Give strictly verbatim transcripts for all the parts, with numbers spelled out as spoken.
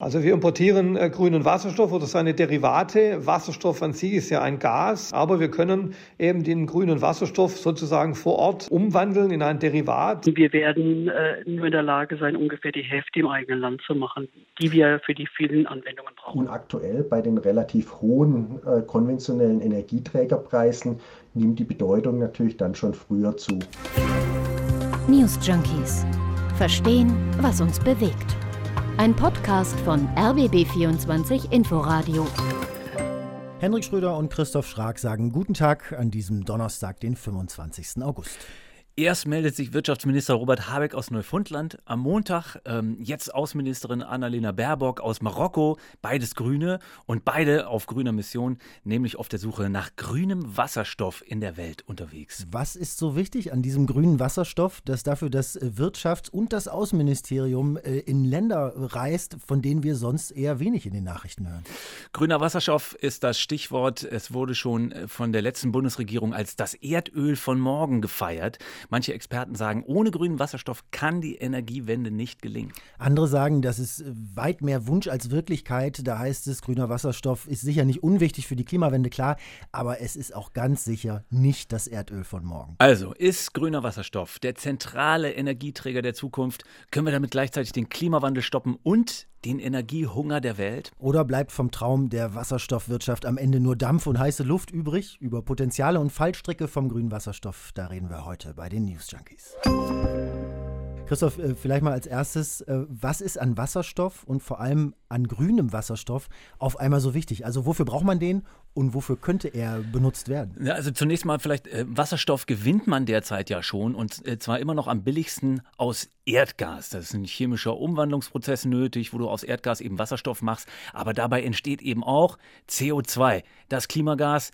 Also wir importieren grünen Wasserstoff oder seine Derivate. Wasserstoff an sich ist ja ein Gas, aber wir können eben den grünen Wasserstoff sozusagen vor Ort umwandeln in ein Derivat. Wir werden äh, nur in der Lage sein, ungefähr die Hälfte im eigenen Land zu machen, die wir für die vielen Anwendungen brauchen. Und aktuell bei den relativ hohen äh, konventionellen Energieträgerpreisen nimmt die Bedeutung natürlich dann schon früher zu. News Junkies. Verstehen, was uns bewegt. Ein Podcast von R B B vierundzwanzig Inforadio. Henrik Schröder und Christoph Schrag sagen guten Tag an diesem Donnerstag, den fünfundzwanzigsten August. Erst meldet sich Wirtschaftsminister Robert Habeck aus Neufundland am Montag, ähm, jetzt Außenministerin Annalena Baerbock aus Marokko, beides Grüne und beide auf grüner Mission, nämlich auf der Suche nach grünem Wasserstoff in der Welt unterwegs. Was ist so wichtig an diesem grünen Wasserstoff, dass dafür das Wirtschafts- und das Außenministerium äh, in Länder reist, von denen wir sonst eher wenig in den Nachrichten hören? Grüner Wasserstoff ist das Stichwort. Es wurde schon von der letzten Bundesregierung als das Erdöl von morgen gefeiert. Manche Experten sagen, ohne grünen Wasserstoff kann die Energiewende nicht gelingen. Andere sagen, das ist weit mehr Wunsch als Wirklichkeit. Da heißt es, grüner Wasserstoff ist sicher nicht unwichtig für die Klimawende, klar. Aber es ist auch ganz sicher nicht das Erdöl von morgen. Also ist grüner Wasserstoff der zentrale Energieträger der Zukunft? Können wir damit gleichzeitig den Klimawandel stoppen und den Energiehunger der Welt? Oder bleibt vom Traum der Wasserstoffwirtschaft am Ende nur Dampf und heiße Luft übrig? Über Potenziale und Fallstricke vom grünen Wasserstoff, da reden wir heute bei den News Junkies. Christoph, vielleicht mal als erstes, was ist an Wasserstoff und vor allem an grünem Wasserstoff auf einmal so wichtig? Also wofür braucht man den und wofür könnte er benutzt werden? Ja, also zunächst mal vielleicht, Wasserstoff gewinnt man derzeit ja schon und zwar immer noch am billigsten aus Erdgas. Das ist ein chemischer Umwandlungsprozess nötig, wo du aus Erdgas eben Wasserstoff machst, aber dabei entsteht eben auch C O zwei, das Klimagas.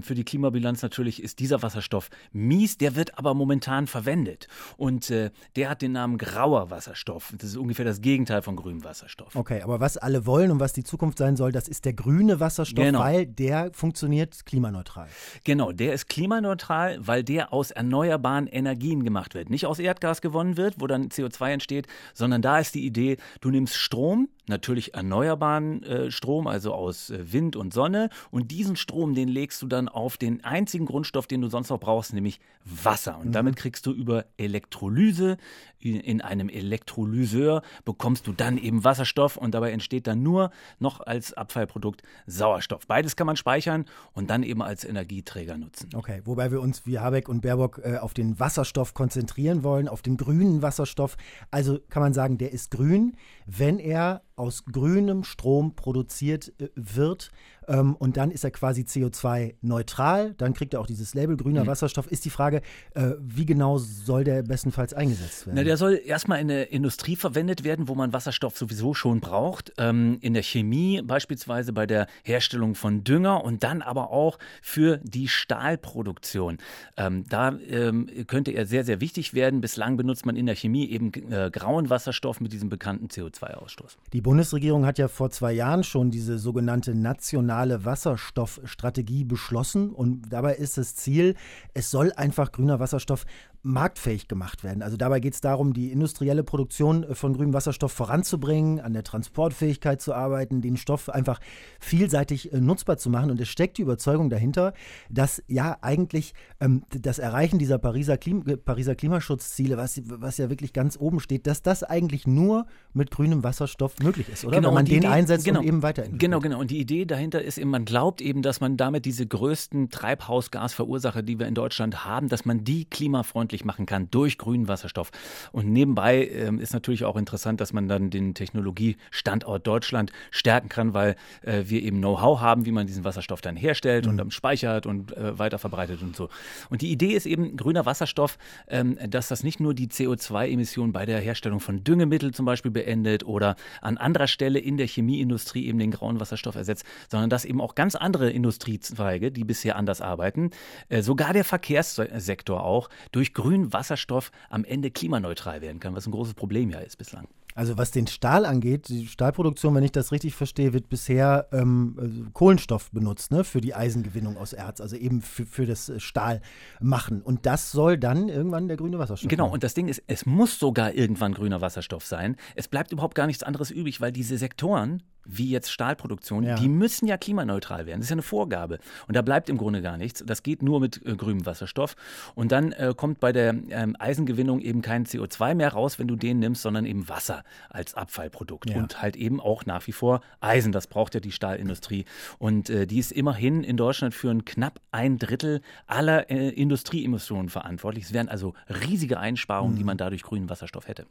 Für die Klimabilanz natürlich ist dieser Wasserstoff mies, der wird aber momentan verwendet und der hat den Namen grauer Wasserstoff. Das ist ungefähr das Gegenteil von grünem Wasserstoff. Okay, aber was alle wollen und was die Zukunft sein soll, das ist der grüne Wasserstoff, genau, weil der funktioniert klimaneutral. Genau, der ist klimaneutral, weil der aus erneuerbaren Energien gemacht wird. Nicht aus Erdgas gewonnen wird, wo dann C O zwei entsteht, sondern da ist die Idee, du nimmst Strom, natürlich erneuerbaren äh, Strom, also aus äh, Wind und Sonne und diesen Strom, den legst du dann auf den einzigen Grundstoff, den du sonst noch brauchst, nämlich Wasser. Und mhm. damit kriegst du über Elektrolyse, in einem Elektrolyseur bekommst du dann eben Wasserstoff und dabei entsteht dann nur noch als Abfallprodukt Sauerstoff. Beides kann man speichern und dann eben als Energieträger nutzen. Okay, wobei wir uns wie Habeck und Baerbock äh, auf den Wasserstoff konzentrieren wollen, auf den grünen Wasserstoff. Also kann man sagen, der ist grün, wenn er aus grünem Strom produziert äh, wird ähm, und dann ist er quasi C O zwei neutral, dann kriegt er auch dieses Label grüner mhm. Wasserstoff. Ist die Frage, äh, wie genau soll der bestenfalls eingesetzt werden? Na, der soll erstmal in der Industrie verwendet werden, wo man Wasserstoff sowieso schon braucht, ähm, in der Chemie beispielsweise bei der Herstellung von Dünger und dann aber auch für die Stahlproduktion. Ähm, da ähm, könnte er sehr, sehr wichtig werden. Bislang benutzt man in der Chemie eben äh, grauen Wasserstoff mit diesem bekannten C O zwei Ausstoß. Die Die Bundesregierung hat ja vor zwei Jahren schon diese sogenannte nationale Wasserstoffstrategie beschlossen und dabei ist das Ziel, es soll einfach grüner Wasserstoff marktfähig gemacht werden. Also dabei geht es darum, die industrielle Produktion von grünem Wasserstoff voranzubringen, an der Transportfähigkeit zu arbeiten, den Stoff einfach vielseitig nutzbar zu machen. Und es steckt die Überzeugung dahinter, dass ja eigentlich ähm, das Erreichen dieser Pariser, Klim- Pariser Klimaschutzziele, was, was ja wirklich ganz oben steht, dass das eigentlich nur mit grünem Wasserstoff möglich ist, oder? Genau, wenn man den Idee, einsetzt genau, und eben weiterentwickelt. Genau, genau. Und die Idee dahinter ist eben, man glaubt eben, dass man damit diese größten Treibhausgasverursacher, die wir in Deutschland haben, dass man die klimafreundlich machen kann durch grünen Wasserstoff. Und nebenbei äh, ist natürlich auch interessant, dass man dann den Technologiestandort Deutschland stärken kann, weil äh, wir eben Know-how haben, wie man diesen Wasserstoff dann herstellt mhm. und dann speichert und äh, weiter verbreitet und so. Und die Idee ist eben, grüner Wasserstoff, ähm, dass das nicht nur die C O zwei Emissionen bei der Herstellung von Düngemitteln zum Beispiel beendet oder an anderer Stelle in der Chemieindustrie eben den grauen Wasserstoff ersetzt, sondern dass eben auch ganz andere Industriezweige, die bisher anders arbeiten, äh, sogar der Verkehrssektor auch, durch grünen Wasserstoff am Ende klimaneutral werden kann, was ein großes Problem ja ist bislang. Also was den Stahl angeht, die Stahlproduktion, wenn ich das richtig verstehe, wird bisher ähm, Kohlenstoff benutzt, ne, für die Eisengewinnung aus Erz, also eben für, für das Stahl machen. Und das soll dann irgendwann der grüne Wasserstoff sein. Genau, machen. Und das Ding ist, es muss sogar irgendwann grüner Wasserstoff sein. Es bleibt überhaupt gar nichts anderes übrig, weil diese Sektoren, wie jetzt Stahlproduktion, ja. die müssen ja klimaneutral werden. Das ist ja eine Vorgabe. Und da bleibt im Grunde gar nichts. Das geht nur mit äh, grünem Wasserstoff. Und dann äh, kommt bei der ähm, Eisengewinnung eben kein C O zwei mehr raus, wenn du den nimmst, sondern eben Wasser als Abfallprodukt. Ja. Und halt eben auch nach wie vor Eisen. Das braucht ja die Stahlindustrie. Und äh, die ist immerhin in Deutschland für ein knapp ein Drittel aller äh, Industrieemissionen verantwortlich. Es wären also riesige Einsparungen, mhm. die man dadurch grünen Wasserstoff hätte.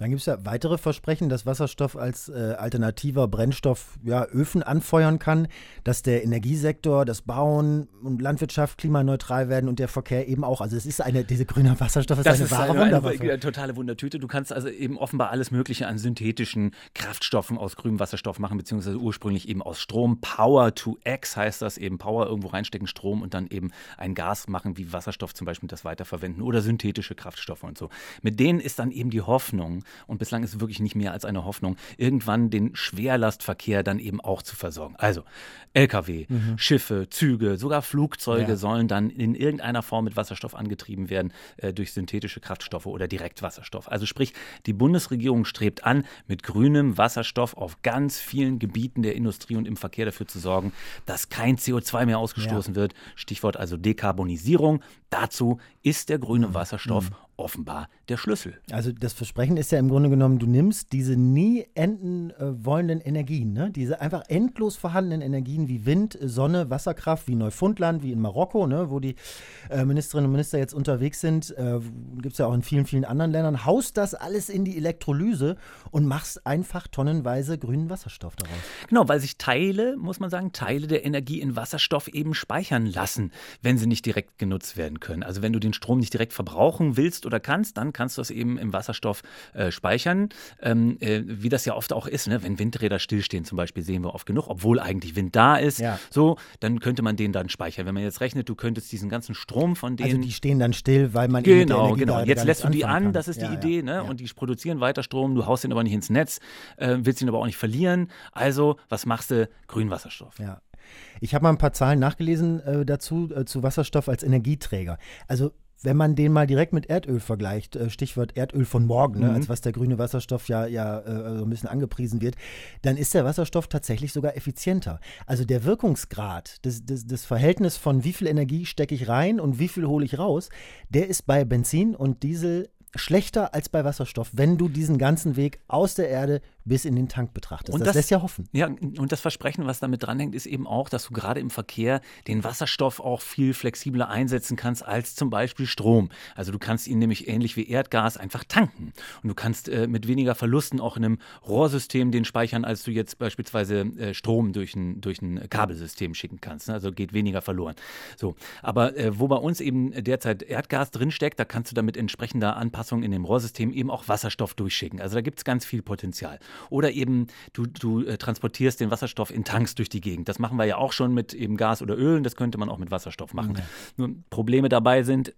Dann gibt es ja weitere Versprechen, dass Wasserstoff als äh, alternativer Brennstoff ja, Öfen anfeuern kann, dass der Energiesektor, das Bauen und Landwirtschaft klimaneutral werden und der Verkehr eben auch. Also es ist eine, diese grüne Wasserstoff ist das eine ist wahre eine, Wunderwaffe. Eine, eine totale Wundertüte. Du kannst also eben offenbar alles Mögliche an synthetischen Kraftstoffen aus grünem Wasserstoff machen, beziehungsweise ursprünglich eben aus Strom. Power to X heißt das eben. Power irgendwo reinstecken, Strom und dann eben ein Gas machen, wie Wasserstoff zum Beispiel, das weiterverwenden oder synthetische Kraftstoffe und so. Mit denen ist dann eben die Hoffnung, und bislang ist es wirklich nicht mehr als eine Hoffnung, irgendwann den Schwerlastverkehr dann eben auch zu versorgen. Also L K W, mhm. Schiffe, Züge, sogar Flugzeuge ja. sollen dann in irgendeiner Form mit Wasserstoff angetrieben werden, äh, durch synthetische Kraftstoffe oder Direktwasserstoff. Also sprich, die Bundesregierung strebt an, mit grünem Wasserstoff auf ganz vielen Gebieten der Industrie und im Verkehr dafür zu sorgen, dass kein C O zwei mehr ausgestoßen ja. wird. Stichwort also Dekarbonisierung. Dazu ist der grüne Wasserstoff mhm. offenbar der Schlüssel. Also das Versprechen ist ja im Grunde genommen, du nimmst diese nie enden äh, wollenden Energien, ne? Diese einfach endlos vorhandenen Energien wie Wind, Sonne, Wasserkraft, wie Neufundland, wie in Marokko, ne? Wo die äh, Ministerinnen und Minister jetzt unterwegs sind, äh, gibt es ja auch in vielen, vielen anderen Ländern, haust das alles in die Elektrolyse und machst einfach tonnenweise grünen Wasserstoff daraus. Genau, weil sich Teile, muss man sagen, Teile der Energie in Wasserstoff eben speichern lassen, wenn sie nicht direkt genutzt werden können. Also wenn du den Strom nicht direkt verbrauchen willst oder kannst, dann kannst du das eben im Wasserstoff äh, speichern, ähm, äh, wie das ja oft auch ist, ne? Wenn Windräder stillstehen zum Beispiel, sehen wir oft genug, obwohl eigentlich Wind da ist, ja. so, dann könnte man den dann speichern. Wenn man jetzt rechnet, du könntest diesen ganzen Strom von denen... Also die stehen dann still, weil man... Genau, genau. Jetzt lässt du die an, kann. Das ist ja, die Idee, ne? Ja. Und die produzieren weiter Strom, du haust den aber nicht ins Netz, äh, willst ihn aber auch nicht verlieren, also was machst du? Grünwasserstoff. Ja. Ich habe mal ein paar Zahlen nachgelesen äh, dazu, äh, zu Wasserstoff als Energieträger. Also wenn man den mal direkt mit Erdöl vergleicht, Stichwort Erdöl von morgen, ne, mhm. als was der grüne Wasserstoff ja, ja so ein bisschen angepriesen wird, dann ist der Wasserstoff tatsächlich sogar effizienter. Also der Wirkungsgrad, das, das, das Verhältnis von wie viel Energie stecke ich rein und wie viel hole ich raus, der ist bei Benzin und Diesel schlechter als bei Wasserstoff, wenn du diesen ganzen Weg aus der Erde bis in den Tank betrachtest. Und das, das lässt ja hoffen. Ja, und das Versprechen, was damit dranhängt, ist eben auch, dass du gerade im Verkehr den Wasserstoff auch viel flexibler einsetzen kannst als zum Beispiel Strom. Also du kannst ihn nämlich ähnlich wie Erdgas einfach tanken. Und du kannst äh, mit weniger Verlusten auch in einem Rohrsystem den speichern, als du jetzt beispielsweise äh, Strom durch ein, durch ein Kabelsystem schicken kannst. Ne? Also geht weniger verloren. So. Aber äh, wo bei uns eben derzeit Erdgas drinsteckt, da kannst du damit entsprechender Anpassung in dem Rohrsystem eben auch Wasserstoff durchschicken. Also da gibt es ganz viel Potenzial. Oder eben, du, du äh, transportierst den Wasserstoff in Tanks durch die Gegend. Das machen wir ja auch schon mit eben Gas oder Ölen. Das könnte man auch mit Wasserstoff machen. Okay. Nur Probleme dabei sind,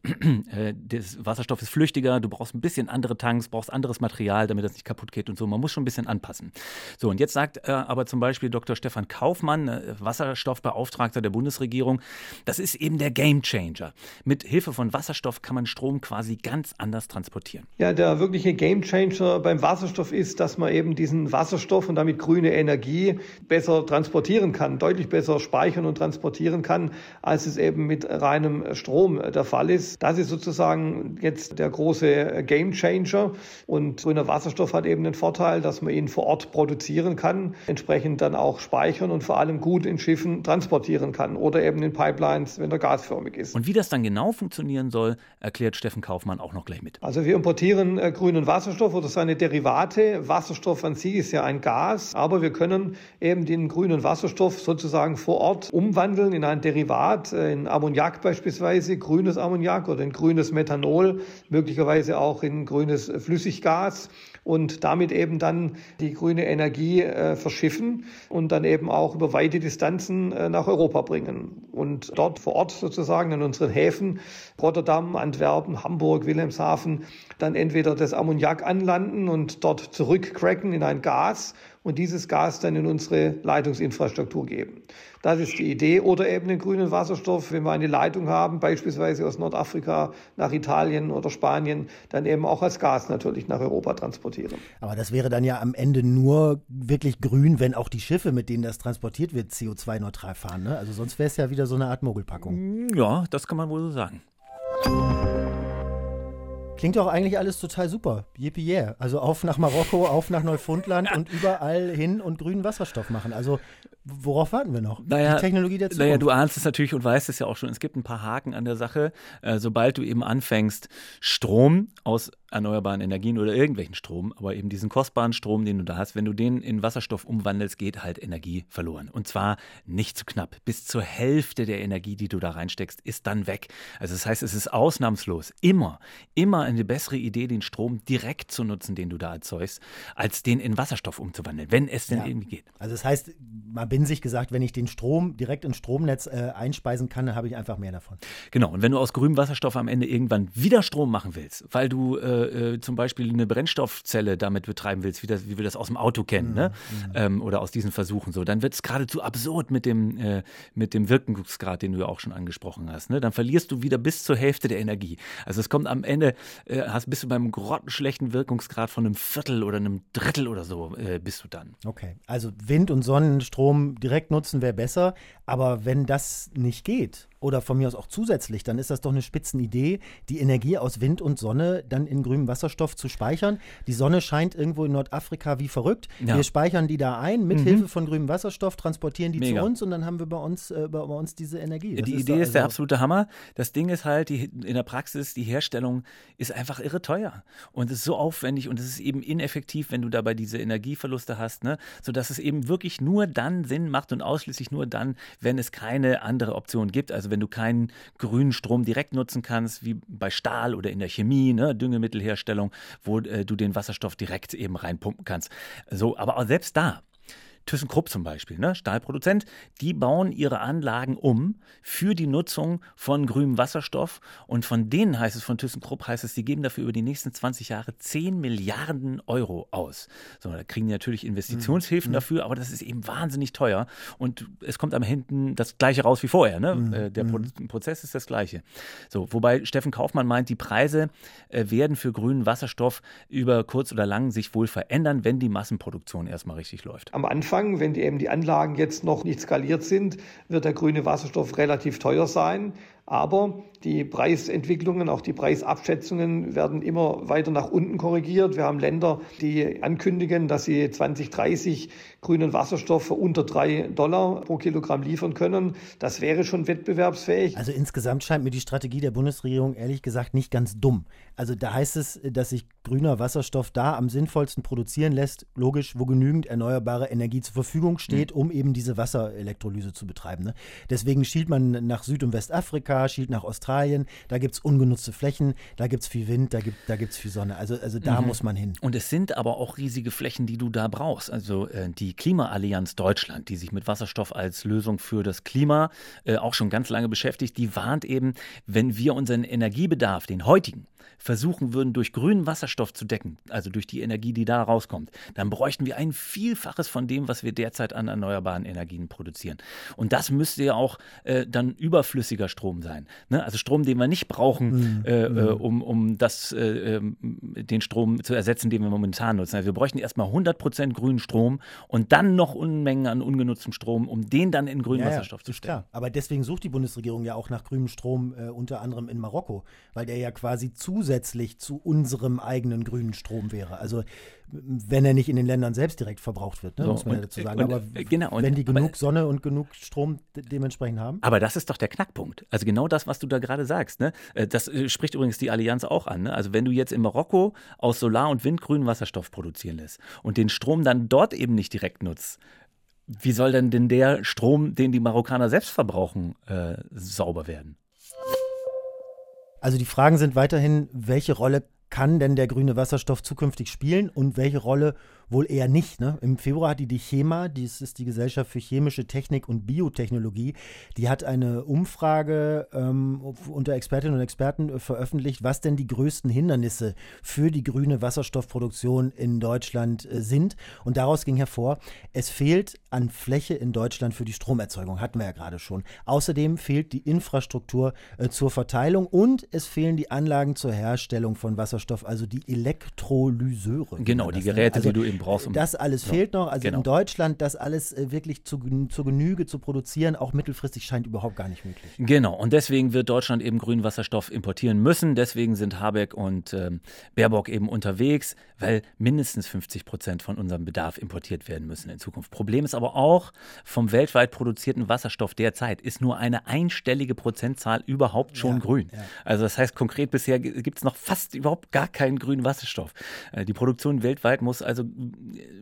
äh, der Wasserstoff ist flüchtiger. Du brauchst ein bisschen andere Tanks, brauchst anderes Material, damit das nicht kaputt geht und so. Man muss schon ein bisschen anpassen. So, und jetzt sagt äh, aber zum Beispiel Doktor Stefan Kaufmann, äh, Wasserstoffbeauftragter der Bundesregierung, das ist eben der Gamechanger. Mit Hilfe von Wasserstoff kann man Strom quasi ganz anders transportieren. Ja, der wirkliche Gamechanger beim Wasserstoff ist, dass man eben diese Wasserstoff und damit grüne Energie besser transportieren kann, deutlich besser speichern und transportieren kann, als es eben mit reinem Strom der Fall ist. Das ist sozusagen jetzt der große Gamechanger und grüner Wasserstoff hat eben den Vorteil, dass man ihn vor Ort produzieren kann, entsprechend dann auch speichern und vor allem gut in Schiffen transportieren kann oder eben in Pipelines, wenn er gasförmig ist. Und wie das dann genau funktionieren soll, erklärt Steffen Kaufmann auch noch gleich mit. Also wir importieren grünen Wasserstoff oder seine Derivate. Wasserstoff an Sie ist ja ein Gas, aber wir können eben den grünen Wasserstoff sozusagen vor Ort umwandeln in ein Derivat, in Ammoniak beispielsweise, grünes Ammoniak oder in grünes Methanol, möglicherweise auch in grünes Flüssiggas. und damit eben dann die grüne Energie äh, verschiffen und dann eben auch über weite Distanzen äh, nach Europa bringen. Und dort vor Ort sozusagen in unseren Häfen, Rotterdam, Antwerpen, Hamburg, Wilhelmshaven, dann entweder das Ammoniak anlanden und dort zurückcracken in ein Gas und dieses Gas dann in unsere Leitungsinfrastruktur geben. Das ist die Idee. Oder eben den grünen Wasserstoff, wenn wir eine Leitung haben, beispielsweise aus Nordafrika nach Italien oder Spanien, dann eben auch als Gas natürlich nach Europa transportieren. Aber das wäre dann ja am Ende nur wirklich grün, wenn auch die Schiffe, mit denen das transportiert wird, C O zwei neutral fahren, ne? Also sonst wäre es ja wieder so eine Art Mogelpackung. Ja, das kann man wohl so sagen. Klingt doch eigentlich alles total super. Yippie yeah. Also auf nach Marokko, auf nach Neufundland und überall hin und grünen Wasserstoff machen. Also worauf warten wir noch? Naja, die Technologie der Zukunft. Naja, du ahnst es natürlich und weißt es ja auch schon. Es gibt ein paar Haken an der Sache. Äh, sobald du eben anfängst, Strom aus erneuerbaren Energien oder irgendwelchen Strom, aber eben diesen kostbaren Strom, den du da hast, wenn du den in Wasserstoff umwandelst, geht halt Energie verloren. Und zwar nicht zu knapp. Bis zur Hälfte der Energie, die du da reinsteckst, ist dann weg. Also das heißt, es ist ausnahmslos immer, immer eine bessere Idee, den Strom direkt zu nutzen, den du da erzeugst, als den in Wasserstoff umzuwandeln, wenn es denn ja. irgendwie geht. Also das heißt, mal bindig gesagt, wenn ich den Strom direkt ins Stromnetz äh, einspeisen kann, dann habe ich einfach mehr davon. Genau. Und wenn du aus grünem Wasserstoff am Ende irgendwann wieder Strom machen willst, weil du äh, zum Beispiel eine Brennstoffzelle damit betreiben willst, wie, das, wie wir das aus dem Auto kennen, ne? Ja. Ähm, oder aus diesen Versuchen so, dann wird es geradezu absurd mit dem, äh, mit dem Wirkungsgrad, den du ja auch schon angesprochen hast. Ne? Dann verlierst du wieder bis zur Hälfte der Energie. Also es kommt am Ende, äh, hast, bist du beim grottenschlechten Wirkungsgrad von einem Viertel oder einem Drittel oder so, äh, bist du dann. Okay, also Wind- und Sonnenstrom direkt nutzen wäre besser, aber wenn das nicht geht, oder von mir aus auch zusätzlich, dann ist das doch eine Spitzenidee, die Energie aus Wind und Sonne dann in grünem Wasserstoff zu speichern. Die Sonne scheint irgendwo in Nordafrika wie verrückt. Ja. Wir speichern die da ein, mit mhm. Hilfe von grünem Wasserstoff transportieren die Mega. zu uns und dann haben wir bei uns, äh, bei uns diese Energie. Das die ist Idee also ist der absolute Hammer. Das Ding ist halt, die, in der Praxis, die Herstellung ist einfach irre teuer und es ist so aufwendig und es ist eben ineffektiv, wenn du dabei diese Energieverluste hast, ne? Sodass es eben wirklich nur dann Sinn macht und ausschließlich nur dann, wenn es keine andere Option gibt. Also wenn du keinen grünen Strom direkt nutzen kannst, wie bei Stahl oder in der Chemie, ne, Düngemittelherstellung, wo äh, du den Wasserstoff direkt eben reinpumpen kannst. So, aber auch selbst da, ThyssenKrupp zum Beispiel, ne, Stahlproduzent, die bauen ihre Anlagen um für die Nutzung von grünem Wasserstoff und von denen heißt es, von ThyssenKrupp heißt es, die geben dafür über die nächsten zwanzig Jahre zehn Milliarden Euro aus. So, da kriegen die natürlich Investitionshilfen mhm. dafür, aber das ist eben wahnsinnig teuer und es kommt am Ende das Gleiche raus wie vorher, ne? Mhm. Äh, der Pro- mhm. Prozess ist das Gleiche. So, wobei Steffen Kaufmann meint, die Preise äh, werden für grünen Wasserstoff über kurz oder lang sich wohl verändern, wenn die Massenproduktion erstmal richtig läuft. Am Anfang, wenn die eben die Anlagen jetzt noch nicht skaliert sind, wird der grüne Wasserstoff relativ teuer sein. Aber die Preisentwicklungen, auch die Preisabschätzungen werden immer weiter nach unten korrigiert. Wir haben Länder, die ankündigen, dass sie zwanzig dreißig grünen Wasserstoff für unter drei Dollar pro Kilogramm liefern können. Das wäre schon wettbewerbsfähig. Also insgesamt scheint mir die Strategie der Bundesregierung ehrlich gesagt nicht ganz dumm. Also da heißt es, dass sich grüner Wasserstoff da am sinnvollsten produzieren lässt, logisch, wo genügend erneuerbare Energie zur Verfügung steht, mhm. um eben diese Wasserelektrolyse zu betreiben, ne? Deswegen schielt man nach Süd- und Westafrika, schielt nach Australien, da gibt es ungenutzte Flächen, da gibt es viel Wind, da gibt es da gibt's viel Sonne. Also, also da mhm. muss man hin. Und es sind aber auch riesige Flächen, die du da brauchst. Also äh, die Klimaallianz Deutschland, die sich mit Wasserstoff als Lösung für das Klima äh, auch schon ganz lange beschäftigt, die warnt eben, wenn wir unseren Energiebedarf, den heutigen, versuchen würden, durch grünen Wasserstoff zu decken, also durch die Energie, die da rauskommt, dann bräuchten wir ein Vielfaches von dem, was wir derzeit an erneuerbaren Energien produzieren. Und das müsste ja auch äh, dann überflüssiger Strom sein. Ne? Also Strom, den wir nicht brauchen, mhm. äh, äh, um, um das, äh, den Strom zu ersetzen, den wir momentan nutzen. Also wir bräuchten erstmal hundert Prozent grünen Strom und dann noch Unmengen an ungenutztem Strom, um den dann in grünen ja, Wasserstoff ja, zu stellen. Klar. Aber deswegen sucht die Bundesregierung ja auch nach grünem Strom, äh, unter anderem in Marokko, weil der ja quasi zusätzlich zu unserem eigenen grünen Strom wäre. Also wenn er nicht in den Ländern selbst direkt verbraucht wird, ne? So, muss man und, ja dazu sagen. Und, aber genau, und, wenn die genug aber, Sonne und genug Strom de- dementsprechend haben. Aber das ist doch der Knackpunkt. Also genau das, was du da gerade sagst, ne? Das äh, spricht übrigens die Allianz auch an, ne? Also wenn du jetzt in Marokko aus Solar- und Windgrünen Wasserstoff produzieren lässt und den Strom dann dort eben nicht direkt nutzt, wie soll denn, denn der Strom, den die Marokkaner selbst verbrauchen, äh, sauber werden? Also die Fragen sind weiterhin, welche Rolle kann denn der grüne Wasserstoff zukünftig spielen und welche Rolle wohl eher nicht, ne? Im Februar hat die DECHEMA, dies ist die Gesellschaft für chemische Technik und Biotechnologie, die hat eine Umfrage ähm, unter Expertinnen und Experten äh, veröffentlicht, was denn die größten Hindernisse für die grüne Wasserstoffproduktion in Deutschland äh, sind. Und daraus ging hervor, es fehlt an Fläche in Deutschland für die Stromerzeugung, hatten wir ja gerade schon. Außerdem fehlt die Infrastruktur äh, zur Verteilung und es fehlen die Anlagen zur Herstellung von Wasserstoff, also die Elektrolyseure. Genau, die Geräte, also, die du eben brauchst. Um das alles ja, fehlt noch, also genau. In Deutschland das alles äh, wirklich zu, zu Genüge zu produzieren, auch mittelfristig scheint überhaupt gar nicht möglich. Genau, und deswegen wird Deutschland eben grünen Wasserstoff importieren müssen, deswegen sind Habeck und ähm, Baerbock eben unterwegs, weil mindestens fünfzig Prozent von unserem Bedarf importiert werden müssen in Zukunft. Problem ist aber auch, vom weltweit produzierten Wasserstoff derzeit ist nur eine einstellige Prozentzahl überhaupt schon ja, grün. Ja. Also das heißt konkret, bisher gibt es noch fast überhaupt gar keinen grünen Wasserstoff. Äh, die Produktion weltweit muss also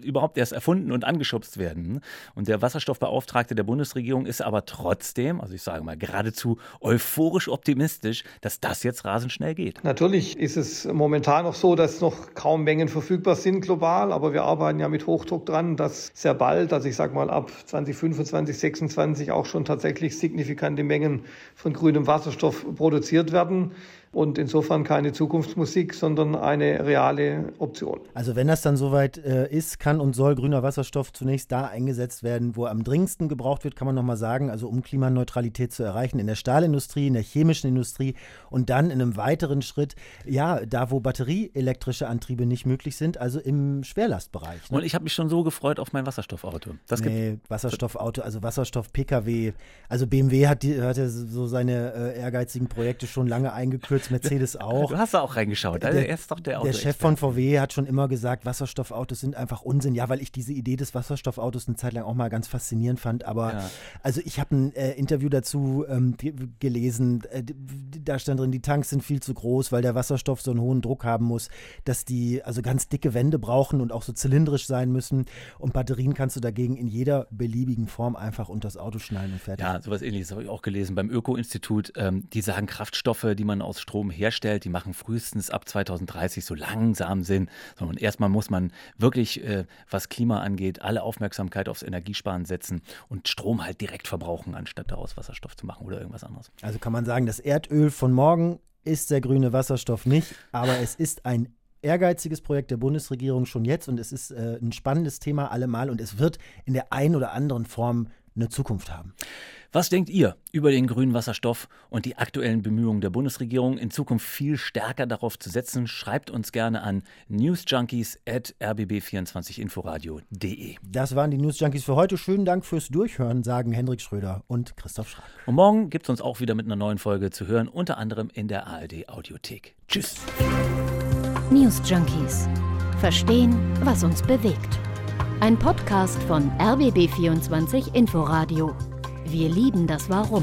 überhaupt erst erfunden und angeschubst werden. Und der Wasserstoffbeauftragte der Bundesregierung ist aber trotzdem, also ich sage mal geradezu euphorisch optimistisch, dass das jetzt rasend schnell geht. Natürlich ist es momentan noch so, dass noch kaum Mengen verfügbar sind global, aber wir arbeiten ja mit Hochdruck dran, dass sehr bald, also ich sage mal ab zwanzig fünfundzwanzig, sechsundzwanzig auch schon tatsächlich signifikante Mengen von grünem Wasserstoff produziert werden. Und insofern keine Zukunftsmusik, sondern eine reale Option. Also wenn das dann soweit äh, ist, kann und soll grüner Wasserstoff zunächst da eingesetzt werden, wo er am dringendsten gebraucht wird, kann man nochmal sagen, also um Klimaneutralität zu erreichen, in der Stahlindustrie, in der chemischen Industrie und dann in einem weiteren Schritt, ja, da wo batterieelektrische Antriebe nicht möglich sind, also im Schwerlastbereich. Ne? Und ich habe mich schon so gefreut auf mein Wasserstoffauto. Das nee, gibt- Wasserstoffauto, also Wasserstoff-P K W, also B M W hat, die, hat ja so seine äh, ehrgeizigen Projekte schon lange eingekürzt, Mercedes auch. Du hast da auch reingeschaut. Also der, er ist doch der, der Chef von V W hat schon immer gesagt, Wasserstoffautos sind einfach Unsinn. Ja, weil ich diese Idee des Wasserstoffautos eine Zeit lang auch mal ganz faszinierend fand. Aber ja. Also ich habe ein äh, Interview dazu ähm, g- gelesen. Äh, da stand drin, die Tanks sind viel zu groß, weil der Wasserstoff so einen hohen Druck haben muss, dass die also ganz dicke Wände brauchen und auch so zylindrisch sein müssen. Und Batterien kannst du dagegen in jeder beliebigen Form einfach unter das Auto schneiden und fertig. Ja, sowas Ähnliches habe ich auch gelesen beim Öko-Institut. Ähm, die sagen, Kraftstoffe, die man aus Strom herstellt, die machen frühestens ab zwanzig dreißig so langsam Sinn. Sondern erstmal muss man wirklich, äh, was Klima angeht, alle Aufmerksamkeit aufs Energiesparen setzen und Strom halt direkt verbrauchen, anstatt daraus Wasserstoff zu machen oder irgendwas anderes. Also kann man sagen, das Erdöl von morgen ist der grüne Wasserstoff nicht, aber es ist ein ehrgeiziges Projekt der Bundesregierung schon jetzt und es ist äh, ein spannendes Thema allemal und es wird in der einen oder anderen Form eine Zukunft haben. Was denkt ihr über den grünen Wasserstoff und die aktuellen Bemühungen der Bundesregierung, in Zukunft viel stärker darauf zu setzen? Schreibt uns gerne an newsjunkies at r b b vierundzwanzig inforadio punkt d e. Das waren die News Junkies für heute. Schönen Dank fürs Durchhören, sagen Hendrik Schröder und Christoph Schrank. Und morgen gibt es uns auch wieder mit einer neuen Folge zu hören, unter anderem in der A R D-Audiothek. Tschüss. News Junkies. Verstehen, was uns bewegt. Ein Podcast von r b b vierundzwanzig Inforadio. Wir lieben das Warum.